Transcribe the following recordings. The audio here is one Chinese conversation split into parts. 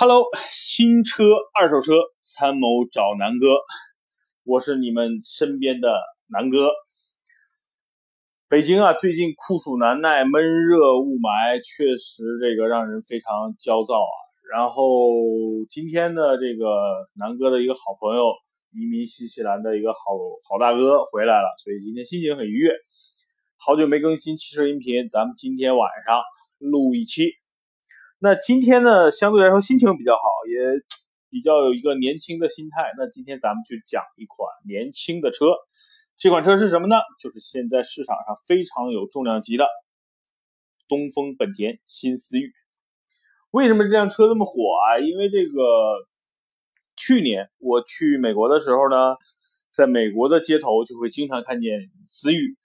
Hello， 新车、二手车参谋找南哥，我是你们身边的南哥。北京啊，最近酷暑难耐，闷热雾霾，确实这个让人非常焦躁啊。然后今天呢，这个南哥的一个好朋友，移民新西兰的一个好大哥回来了，所以今天心情很愉悦。好久没更新汽车音频，咱们今天晚上录一期。那今天呢，相对来说心情比较好，也比较有一个年轻的心态。那今天咱们就讲一款年轻的车，这款车是什么呢？就是现在市场上非常有重量级的东风本田新思域。为什么这辆车这么火啊？因为这个去年我去美国的时候呢，在美国的街头就会经常看见思域。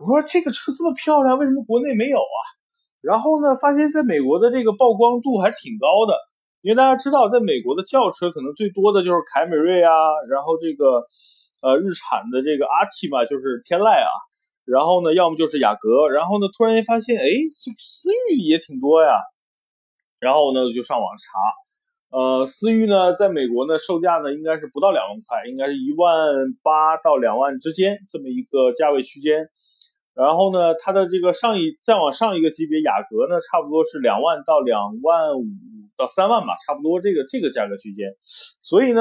我说这个车这么漂亮，为什么国内没有啊？然后呢，发现在美国的这个曝光度还是挺高的，因为大家知道，在美国的轿车可能最多的就是凯美瑞啊，然后这个日产的这个阿提玛就是天籁啊，然后呢，要么就是雅阁，然后呢，突然间发现，哎，这思域也挺多呀，然后呢，就上网查，思域呢，在美国呢，售价呢应该是不到2万块，应该是18000到2万之间这么一个价位区间。然后呢，它的这个再往上一个级别雅阁呢，差不多是2万到2万5到3万吧，差不多这个价格区间。所以呢，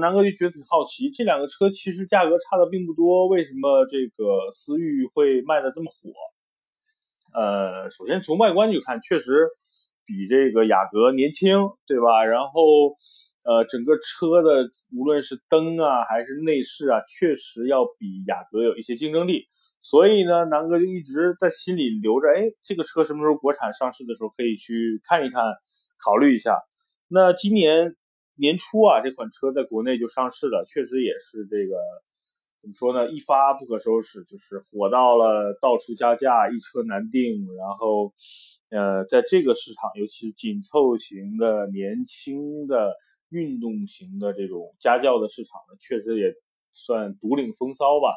南哥就觉得挺好奇，这两个车其实价格差的并不多，为什么这个思域会卖的这么火？首先从外观就看，确实比这个雅阁年轻，对吧？然后整个车的无论是灯啊还是内饰啊，确实要比雅阁有一些竞争力。所以呢，南哥就一直在心里留着，哎，这个车什么时候国产上市的时候可以去看一看，考虑一下。那今年年初啊，这款车在国内就上市了，确实也是这个怎么说呢，一发不可收拾，就是火到了到处加价，一车难订。然后在这个市场，尤其是紧凑型的、年轻的、运动型的这种家轿的市场呢，确实也算独领风骚吧。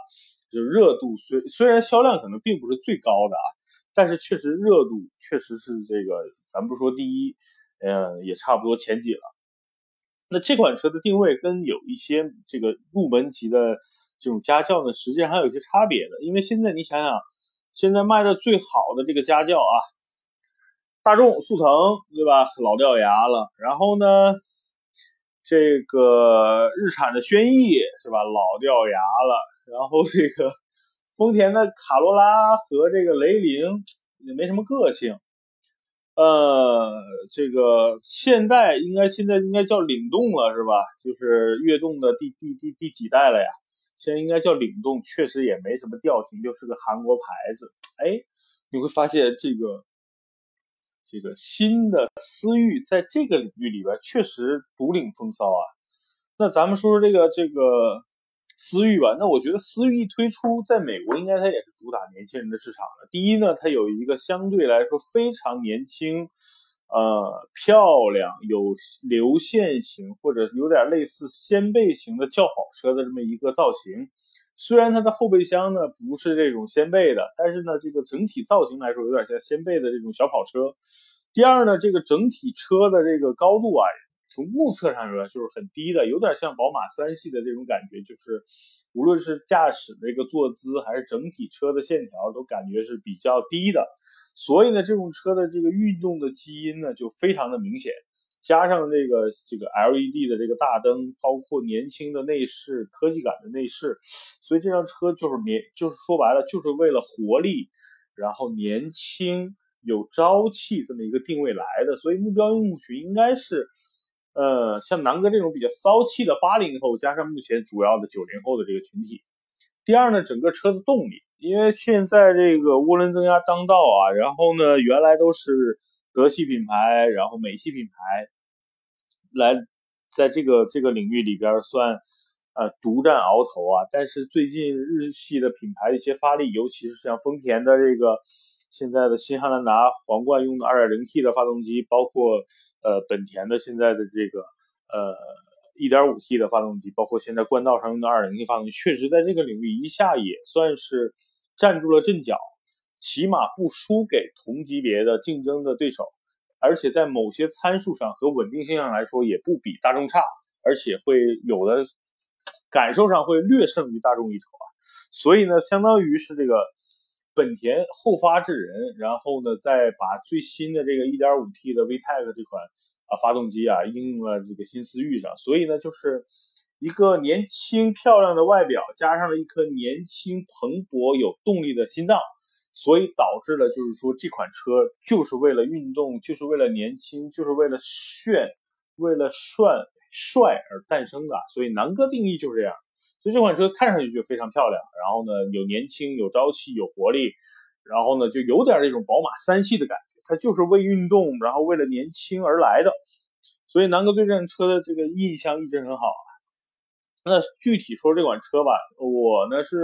就热度虽然销量可能并不是最高的啊，但是确实热度确实是这个，咱不说第一，也差不多前几了。那这款车的定位跟有一些这个入门级的这种家轿呢，实际上还有一些差别的。因为现在你想想，现在卖的最好的这个家轿啊，大众速腾对吧，老掉牙了。然后呢，这个日产的轩逸是吧，老掉牙了。然后这个丰田的卡罗拉和这个雷凌也没什么个性，这个现在应该叫领动了是吧？就是悦动的第几代了呀？现在应该叫领动，确实也没什么调性，就是个韩国牌子。哎，你会发现这个新的思域在这个领域里边确实独领风骚啊。那咱们说说这个。思域吧，那我觉得思域一推出，在美国应该它也是主打年轻人的市场的。第一呢，它有一个相对来说非常年轻、漂亮、有流线型或者有点类似掀背型的轿跑车的这么一个造型。虽然它的后备箱呢不是这种掀背的，但是呢，这个整体造型来说有点像掀背的这种小跑车。第二呢，这个整体车的这个高度啊，从目测上说就是很低的，有点像宝马3系的这种感觉，就是无论是驾驶的一个坐姿还是整体车的线条都感觉是比较低的。所以呢，这种车的这个运动的基因呢就非常的明显，加上这个 LED 的这个大灯，包括年轻的内饰、科技感的内饰，所以这辆车就是说白了就是为了活力，然后年轻有朝气这么一个定位来的。所以目标用户群应该是像南哥这种比较骚气的80后，加上目前主要的90后的这个群体。第二呢，整个车的动力，因为现在这个涡轮增压当道啊，然后呢，原来都是德系品牌，然后美系品牌来在这个领域里边算独占鳌头啊。但是最近日系的品牌一些发力，尤其是像丰田的这个现在的新汉兰达皇冠用的 2.0T 的发动机，包括本田的现在的这个1.5T 的发动机，包括现在冠道上用的 2.0T 发动机，确实在这个领域一下也算是站住了阵脚，起码不输给同级别的竞争的对手。而且在某些参数上和稳定性上来说也不比大众差，而且会有的感受上会略胜于大众一筹啊。所以呢，相当于是这个本田后发制人，然后呢再把最新的这个 1.5T 的 VTEC 这款发动机啊应用了这个新思域上。所以呢，就是一个年轻漂亮的外表加上了一颗年轻蓬勃有动力的心脏，所以导致了就是说这款车就是为了运动，就是为了年轻，就是为了炫，为了帅而诞生的。所以南哥定义就是这样，所以这款车看上去就非常漂亮，然后呢有年轻，有朝气，有活力，然后呢就有点这种宝马三系的感觉，它就是为运动然后为了年轻而来的。所以南哥对这款车的这个印象一直很好啊。那具体说这款车吧，我呢是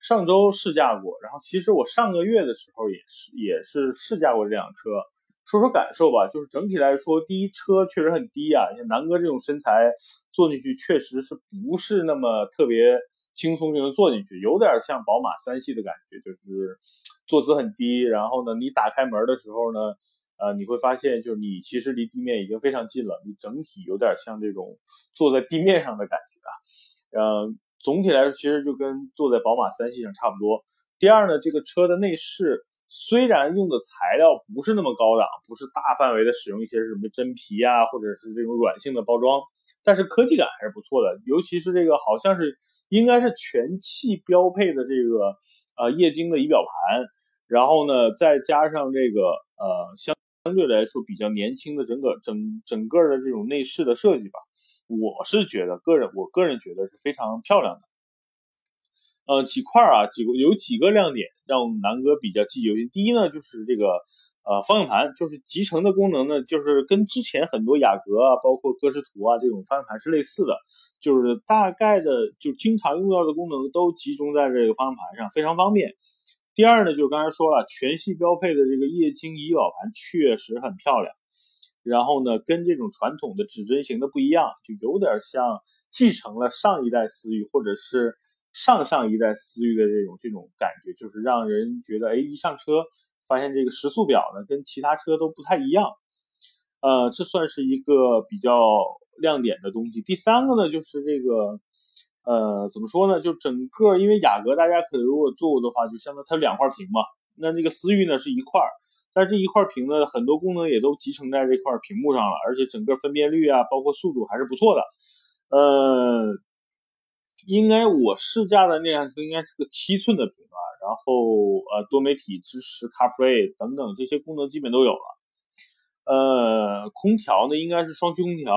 上周试驾过，然后其实我上个月的时候也是试驾过这辆车。说说感受吧，就是整体来说，第一车确实很低啊，像南哥这种身材坐进去确实是不是那么特别轻松就能坐进去，有点像宝马三系的感觉，就是坐姿很低，然后呢你打开门的时候呢你会发现就是你其实离地面已经非常近了，你整体有点像这种坐在地面上的感觉啊。总体来说其实就跟坐在宝马三系上差不多。第二呢，这个车的内饰虽然用的材料不是那么高档，不是大范围的使用一些什么真皮啊或者是这种软性的包装，但是科技感还是不错的，尤其是这个好像是应该是全系标配的这个液晶的仪表盘，然后呢再加上这个相对来说比较年轻的整个的这种内饰的设计吧，我个人觉得是非常漂亮的。有几个亮点让南哥比较记忆犹新。第一呢，就是这个方向盘，就是集成的功能呢，就是跟之前很多雅阁啊，包括歌诗图啊这种方向盘是类似的，就是大概的就经常用到的功能都集中在这个方向盘上，非常方便。第二呢，就是刚才说了，全系标配的这个液晶仪表盘确实很漂亮。然后呢，跟这种传统的指针型的不一样，就有点像继承了上一代思域或者是上上一代思域的这种感觉，就是让人觉得一上车发现这个时速表呢跟其他车都不太一样。这算是一个比较亮点的东西。第三个呢，就是这个怎么说呢，就整个因为雅阁大家可能如果坐过的话，就相当它有两块屏嘛，那这个思域呢是一块，但是这一块屏呢很多功能也都集成在这块屏幕上了，而且整个分辨率啊包括速度还是不错的。应该我试驾的那辆车应该是个7寸的屏啊，然后多媒体支持 Carbre 等等这些功能基本都有了。空调呢应该是双区空调，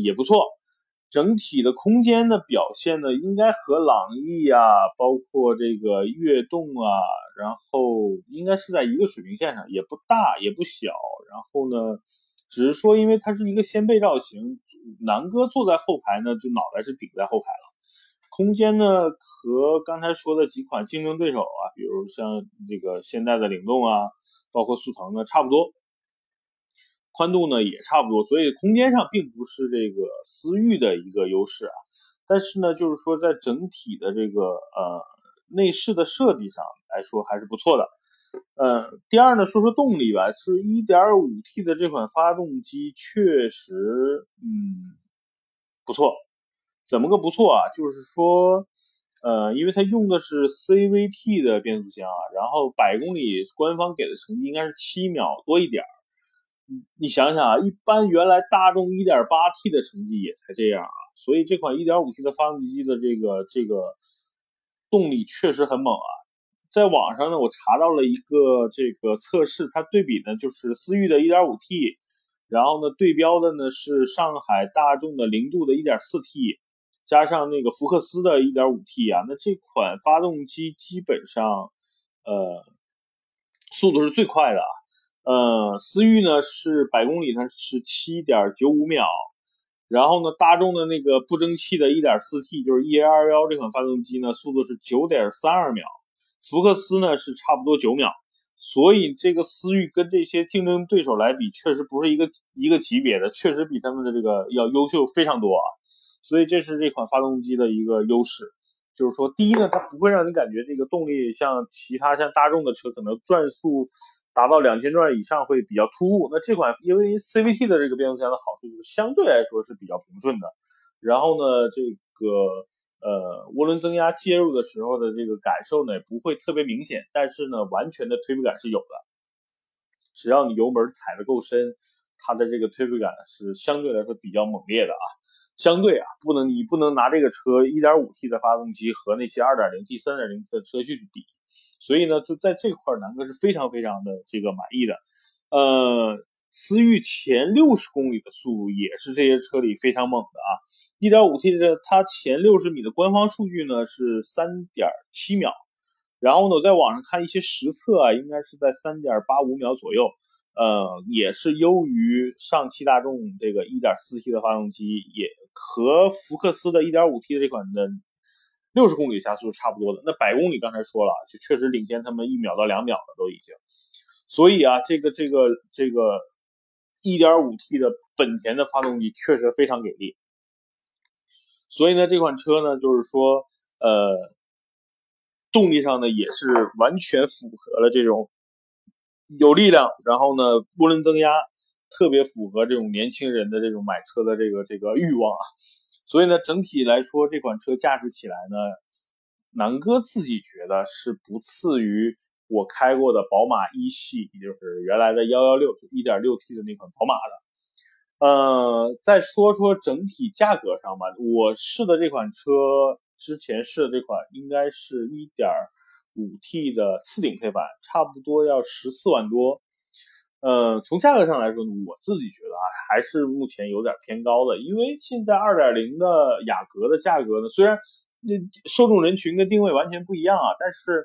也不错。整体的空间的表现呢应该和朗逸啊包括这个悦动啊然后应该是在一个水平线上，也不大也不小。然后呢只是说因为它是一个掀背造型，南哥坐在后排呢就脑袋是顶在后排了。空间呢和刚才说的几款竞争对手啊，比如像这个现代的领动啊包括速腾呢差不多，宽度呢也差不多，所以空间上并不是这个思域的一个优势啊。但是呢就是说在整体的这个内饰的设计上来说还是不错的。第二呢，说说动力吧，是 1.5T 的这款发动机确实不错。怎么个不错啊，就是说因为它用的是 CVT 的变速箱啊，然后百公里官方给的成绩应该是7秒多一点。你想想啊，一般原来大众 1.8T 的成绩也才这样啊，所以这款 1.5T 的发动机的这个动力确实很猛啊。在网上呢我查到了一个这个测试，它对比呢就是思域的 1.5T， 然后呢对标的呢是上海大众的零度的 1.4T， 加上那个福克斯的 1.5T 啊，那这款发动机基本上速度是最快的。思域呢是百公里它是 7.95 秒，然后呢大众的那个不争气的 1.4T 就是 EA211 这款发动机呢速度是 9.32 秒，福克斯呢是差不多9秒，所以这个思域跟这些竞争对手来比确实不是一个级别的，确实比他们的这个要优秀非常多啊。所以这是这款发动机的一个优势，就是说第一呢它不会让你感觉这个动力像其他像大众的车可能转速达到2000转以上会比较突兀。那这款因为 CVT 的这个变速箱的好处就是相对来说是比较平顺的，然后呢这个涡轮增压介入的时候的这个感受呢也不会特别明显，但是呢完全的推背感是有的，只要你油门踩得够深，它的这个推背感是相对来说比较猛烈的啊。相对啊，你不能拿这个车 1.5T 的发动机和那些 2.0T、3.0T 的车去比，所以呢就在这块南哥是非常非常的这个满意的。思域前60公里的速度也是这些车里非常猛的啊。1.5T 的它前60米的官方数据呢是 3.7 秒，然后呢我在网上看一些实测啊，应该是在 3.85 秒左右。也是优于上汽大众这个 1.4T 的发动机，也和福克斯的 1.5T 的这款的60公里加速差不多的。那百公里刚才说了，就确实领先他们1秒到2秒了都已经。所以啊，这个 1.5T 的本田的发动机确实非常给力。所以呢，这款车呢，就是说动力上呢也是完全符合了这种。有力量，然后呢涡轮增压特别符合这种年轻人的这种买车的这个欲望啊。所以呢整体来说这款车驾驶起来呢，南哥自己觉得是不次于我开过的宝马一系，也就是原来的 116 就 1.6T 的那款宝马的。再说说整体价格上吧，我试的这款车之前试的这款应该是 1.5T 的次顶配版，差不多要14万多。从价格上来说我自己觉得还是目前有点偏高的，因为现在 2.0 的雅阁的价格呢，虽然受众人群跟定位完全不一样啊，但是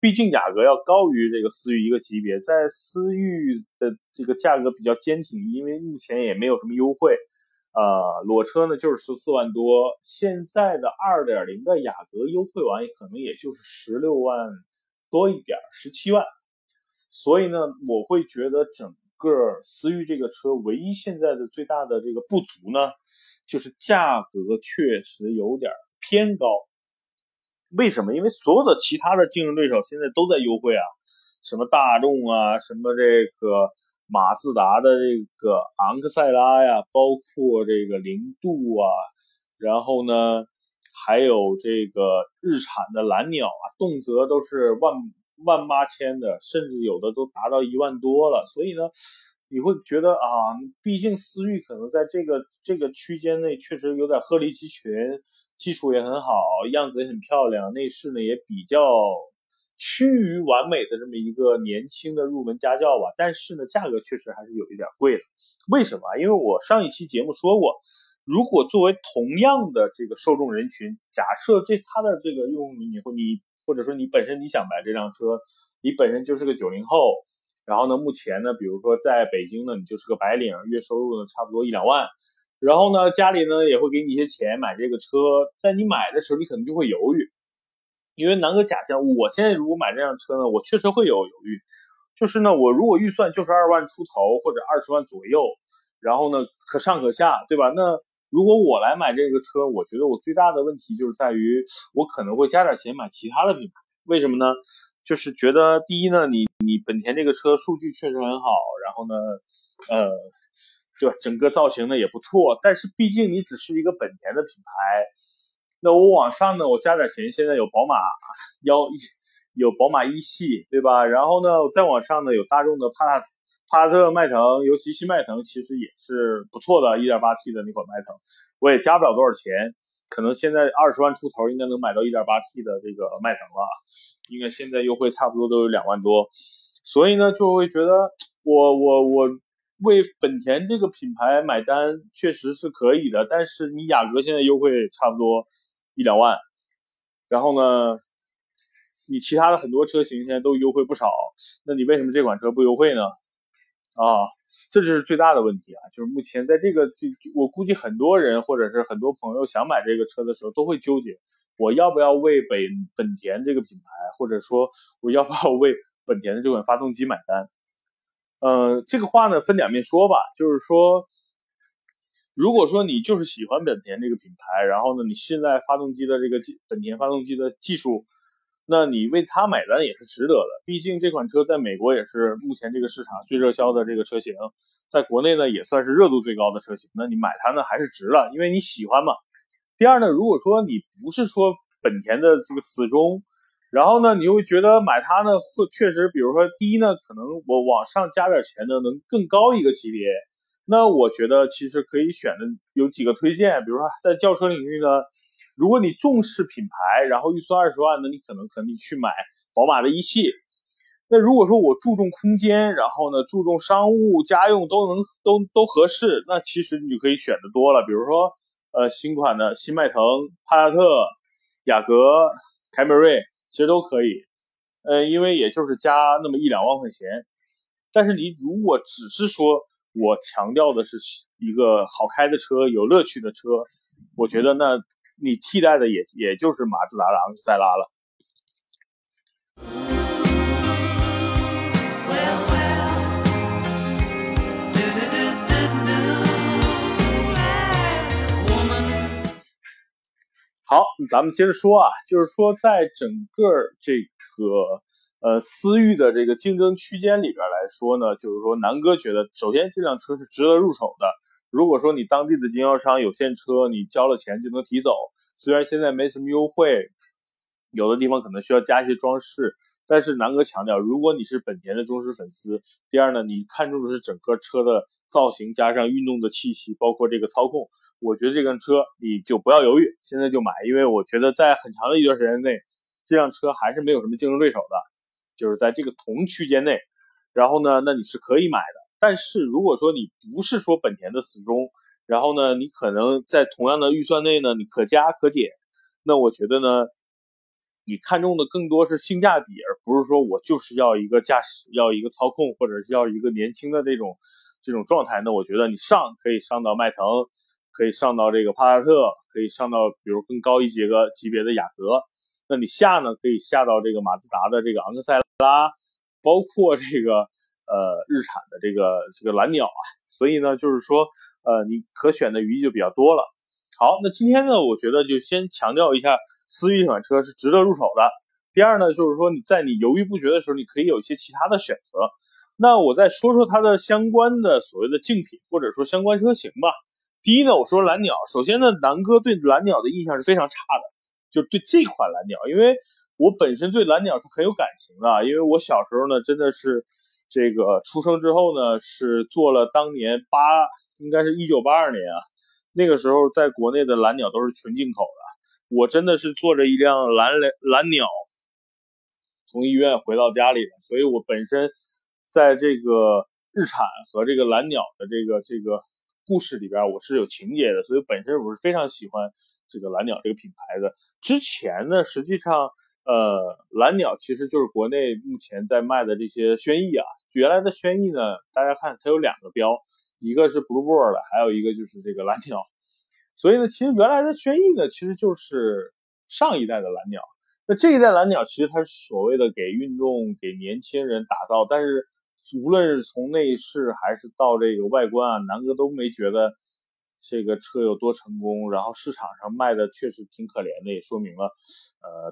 毕竟雅阁要高于这个思域一个级别，在思域的这个价格比较坚挺，因为目前也没有什么优惠。裸车呢就是14万多，现在的 2.0 的雅阁优惠完可能也就是16万多一点，17万。所以呢我会觉得整个思域这个车唯一现在的最大的这个不足呢，就是价格确实有点偏高。为什么？因为所有的其他的竞争对手现在都在优惠啊，什么大众啊，什么这个马自达的这个昂克赛拉呀，包括这个凌渡啊，然后呢还有这个日产的蓝鸟啊，动辄都是万八千的，甚至有的都达到1万多了。所以呢你会觉得啊，毕竟思域可能在这个区间内确实有点鹤立鸡群，技术也很好，样子也很漂亮，内饰呢也比较趋于完美的这么一个年轻的入门家轿吧，但是呢价格确实还是有一点贵的。为什么？因为我上一期节目说过，如果作为同样的这个受众人群，假设它的这个用户你或者说你本身你想买这辆车，你本身就是个90后，然后呢目前呢比如说在北京呢你就是个白领，月收入呢差不多1-2万，然后呢家里呢也会给你一些钱买这个车，在你买的时候你可能就会犹豫。因为南哥假象，我现在如果买这辆车呢，我确实会有犹豫，就是呢，我如果预算就是22万出头或者20万左右，然后呢可上可下，对吧？那如果我来买这个车，我觉得我最大的问题就是在于，我可能会加点钱买其他的品牌。为什么呢？就是觉得第一呢，你本田这个车数据确实很好，然后呢，对吧？整个造型呢也不错，但是毕竟你只是一个本田的品牌。那我往上呢，我加点钱，现在有宝马一系，对吧？然后呢，我再往上呢，有大众的帕萨特迈腾，尤其新迈腾其实也是不错的 1.8T 的那款迈腾，我也加不了多少钱，可能现在20万出头应该能买到 1.8T 的这个迈腾了，应该现在优惠差不多都有2万多，所以呢就会觉得我为本田这个品牌买单确实是可以的，但是你雅阁现在优惠差不多1-2万，然后呢你其他的很多车型现在都优惠不少，那你为什么这款车不优惠呢？啊，这就是最大的问题啊！就是目前在这个，我估计很多人或者是很多朋友想买这个车的时候都会纠结，我要不要为本田这个品牌，或者说我要不要为本田的这款发动机买单？这个话呢分两面说吧，就是说如果说你就是喜欢本田这个品牌，然后呢你信赖发动机的这个本田发动机的技术，那你为它买单也是值得的，毕竟这款车在美国也是目前这个市场最热销的这个车型，在国内呢也算是热度最高的车型，那你买它呢还是值了，因为你喜欢嘛。第二呢，如果说你不是说本田的这个死忠，然后呢你又觉得买它呢会确实，比如说第一呢可能我往上加点钱呢能更高一个级别，那我觉得其实可以选的有几个推荐，比如说在轿车领域呢，如果你重视品牌，然后预算20万呢，你可能去买宝马的一系。那如果说我注重空间，然后呢注重商务家用都合适，那其实你就可以选的多了，比如说新款的新迈腾、帕萨特、雅阁、凯美瑞其实都可以。因为也就是加那么1-2万块钱。但是你如果只是说我强调的是一个好开的车、有乐趣的车，我觉得那你替代的也就是马自达的昂克赛拉了。好，咱们接着说啊，就是说在整个这个思域的这个竞争区间里边来说呢，就是说南哥觉得首先这辆车是值得入手的。如果说你当地的经销商有现车，你交了钱就能提走，虽然现在没什么优惠，有的地方可能需要加一些装饰，但是南哥强调，如果你是本田的忠实粉丝，第二呢你看中的是整个车的造型加上运动的气息，包括这个操控，我觉得这辆车你就不要犹豫，现在就买，因为我觉得在很长的一段时间内这辆车还是没有什么竞争对手的，就是在这个同区间内，然后呢那你是可以买的。但是如果说你不是说本田的死忠，然后呢你可能在同样的预算内呢你可加可减，那我觉得呢你看中的更多是性价比，而不是说我就是要一个驾驶、要一个操控，或者是要一个年轻的这种状态，那我觉得你可以上到迈腾，可以上到这个帕萨特，可以上到比如更高一些个级别的雅阁，那你下呢可以下到这个马自达的这个昂克赛拉，包括这个日产的这个蓝鸟啊，所以呢就是说你可选的余地就比较多了。好，那今天呢我觉得就先强调一下思域这款车是值得入手的。第二呢就是说你在你犹豫不决的时候，你可以有一些其他的选择。那我再说说它的相关的所谓的竞品或者说相关车型吧。第一呢我说蓝鸟，首先呢南哥对蓝鸟的印象是非常差的，就对这款蓝鸟，因为我本身对蓝鸟是很有感情的，因为我小时候呢真的是这个出生之后呢，是做了当年应该是1982年啊，那个时候在国内的蓝鸟都是纯进口的，我真的是坐着一辆蓝鸟从医院回到家里的，所以我本身在这个日产和这个蓝鸟的这个故事里边我是有情节的，所以本身我是非常喜欢这个蓝鸟这个品牌的。之前呢实际上蓝鸟其实就是国内目前在卖的这些轩逸啊，原来的轩逸呢大家看它有两个标，一个是 Blue bird 的，还有一个就是这个蓝鸟，所以呢其实原来的轩逸呢其实就是上一代的蓝鸟，那这一代蓝鸟其实它是所谓的给运动给年轻人打造，但是无论是从内饰还是到这个外观啊，南哥都没觉得这个车有多成功，然后市场上卖的确实挺可怜的，也说明了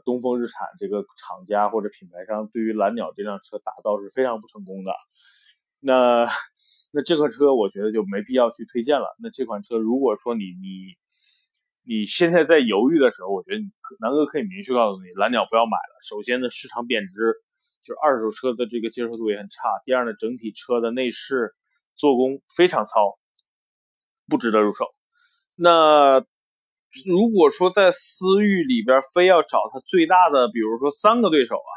东风日产这个厂家或者品牌商对于蓝鸟这辆车打造是非常不成功的。那这款车我觉得就没必要去推荐了。那这款车如果说你现在在犹豫的时候，我觉得南哥可以明确告诉你，蓝鸟不要买了。首先呢市场贬值，就是二手车的这个接受度也很差，第二呢整体车的内饰做工非常糙，不值得入手。那如果说在思域里边非要找它最大的比如说三个对手啊，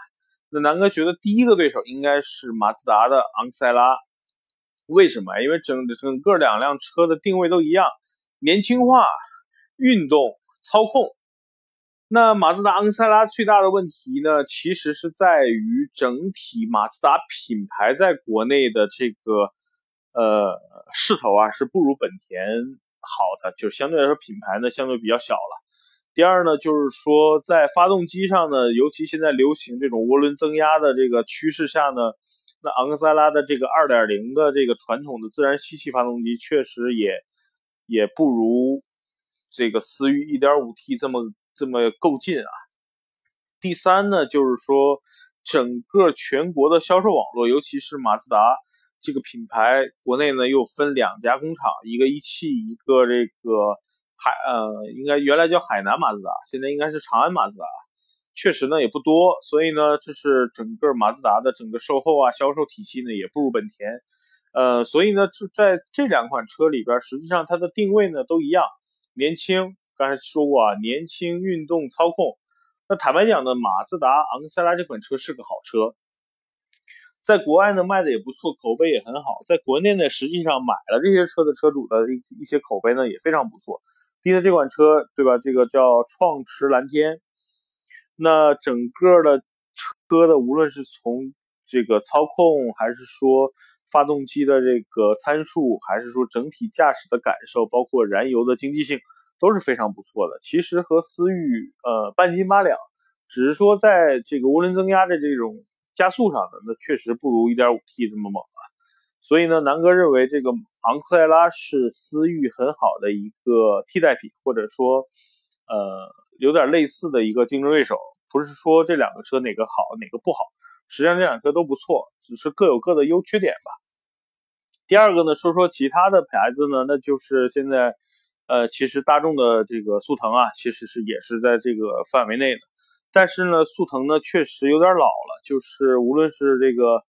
那南哥觉得第一个对手应该是马自达的昂克赛拉。为什么？因为整个两辆车的定位都一样，年轻化、运动、操控。那马自达昂克赛拉最大的问题呢其实是在于整体马自达品牌在国内的这个势头啊是不如本田好的，就相对来说品牌呢相对比较小了。第二呢就是说在发动机上呢，尤其现在流行这种涡轮增压的这个趋势下呢，那昂克赛拉的这个 2.0 的这个传统的自然吸气发动机确实也不如这个思域 1.5T 这么够劲啊。第三呢，就是说整个全国的销售网络，尤其是马自达这个品牌，国内呢又分两家工厂，一个一汽，一个这个应该原来叫海南马自达，现在应该是长安马自达，确实呢也不多，所以呢这是整个马自达的整个售后啊销售体系呢也不如本田，所以呢在这两款车里边，实际上它的定位呢都一样，年轻，刚才说过啊，年轻运动操控。那坦白讲呢，马自达昂克赛拉这款车是个好车，在国外呢卖的也不错，口碑也很好，在国内呢实际上买了这些车的车主的一些口碑呢也非常不错。第一，这款车对吧，这个叫创驰蓝天，那整个的车的无论是从这个操控，还是说发动机的这个参数，还是说整体驾驶的感受，包括燃油的经济性都是非常不错的。其实和思域半斤八两，只是说在这个涡轮增压的这种加速上呢，那确实不如 1.5T 这么猛了。所以呢，南哥认为这个昂克赛拉是思域很好的一个替代品，或者说有点类似的一个竞争对手。不是说这两个车哪个好哪个不好，实际上这两车都不错，只是各有各的优缺点吧。第二个呢，说说其他的牌子呢，那就是现在其实大众的这个速腾啊，其实是也是在这个范围内的。但是呢，速腾呢确实有点老了，就是无论是这个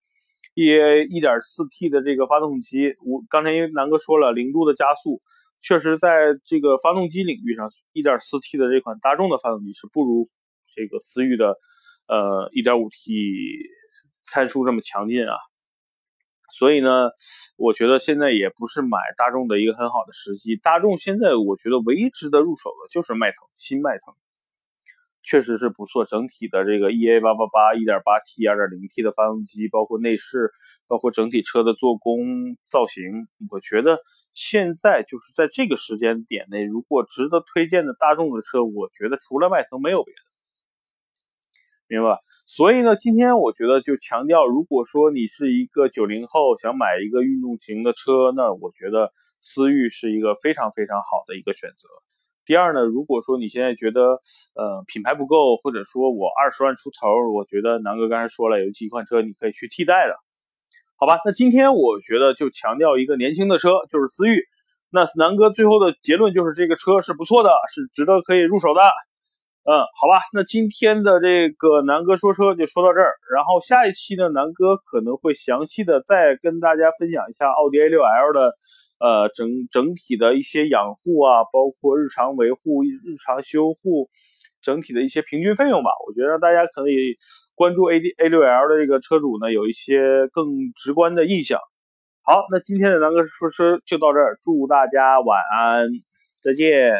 EA1.4T 的这个发动机，刚才因为南哥说了0度的加速，确实在这个发动机领域上 1.4T 的这款大众的发动机是不如这个思域的1.5T 参数这么强劲啊。所以呢，我觉得现在也不是买大众的一个很好的时机。大众现在我觉得唯一值得入手的就是迈腾，新迈腾确实是不错，整体的这个 EA888 1.8T 2.0T 的发动机，包括内饰，包括整体车的做工造型，我觉得现在就是在这个时间点内，如果值得推荐的大众的车，我觉得除了迈腾没有别的，明白吧？所以呢，今天我觉得就强调，如果说你是一个90后想买一个运动型的车，那我觉得思域是一个非常非常好的一个选择。第二呢，如果说你现在觉得品牌不够，或者说我20万出头，我觉得南哥刚才说了有几款车你可以去替代的，好吧？那今天我觉得就强调一个年轻的车，就是思域。那南哥最后的结论就是这个车是不错的，是值得可以入手的。好吧，那今天的这个南哥说车就说到这儿，然后下一期呢，南哥可能会详细的再跟大家分享一下奥迪 A6L 的整体的一些养护啊，包括日常维护、日常修护，整体的一些平均费用吧。我觉得大家可以关注 A6L 的这个车主呢，有一些更直观的印象。好，那今天的南哥说车就到这儿，祝大家晚安，再见。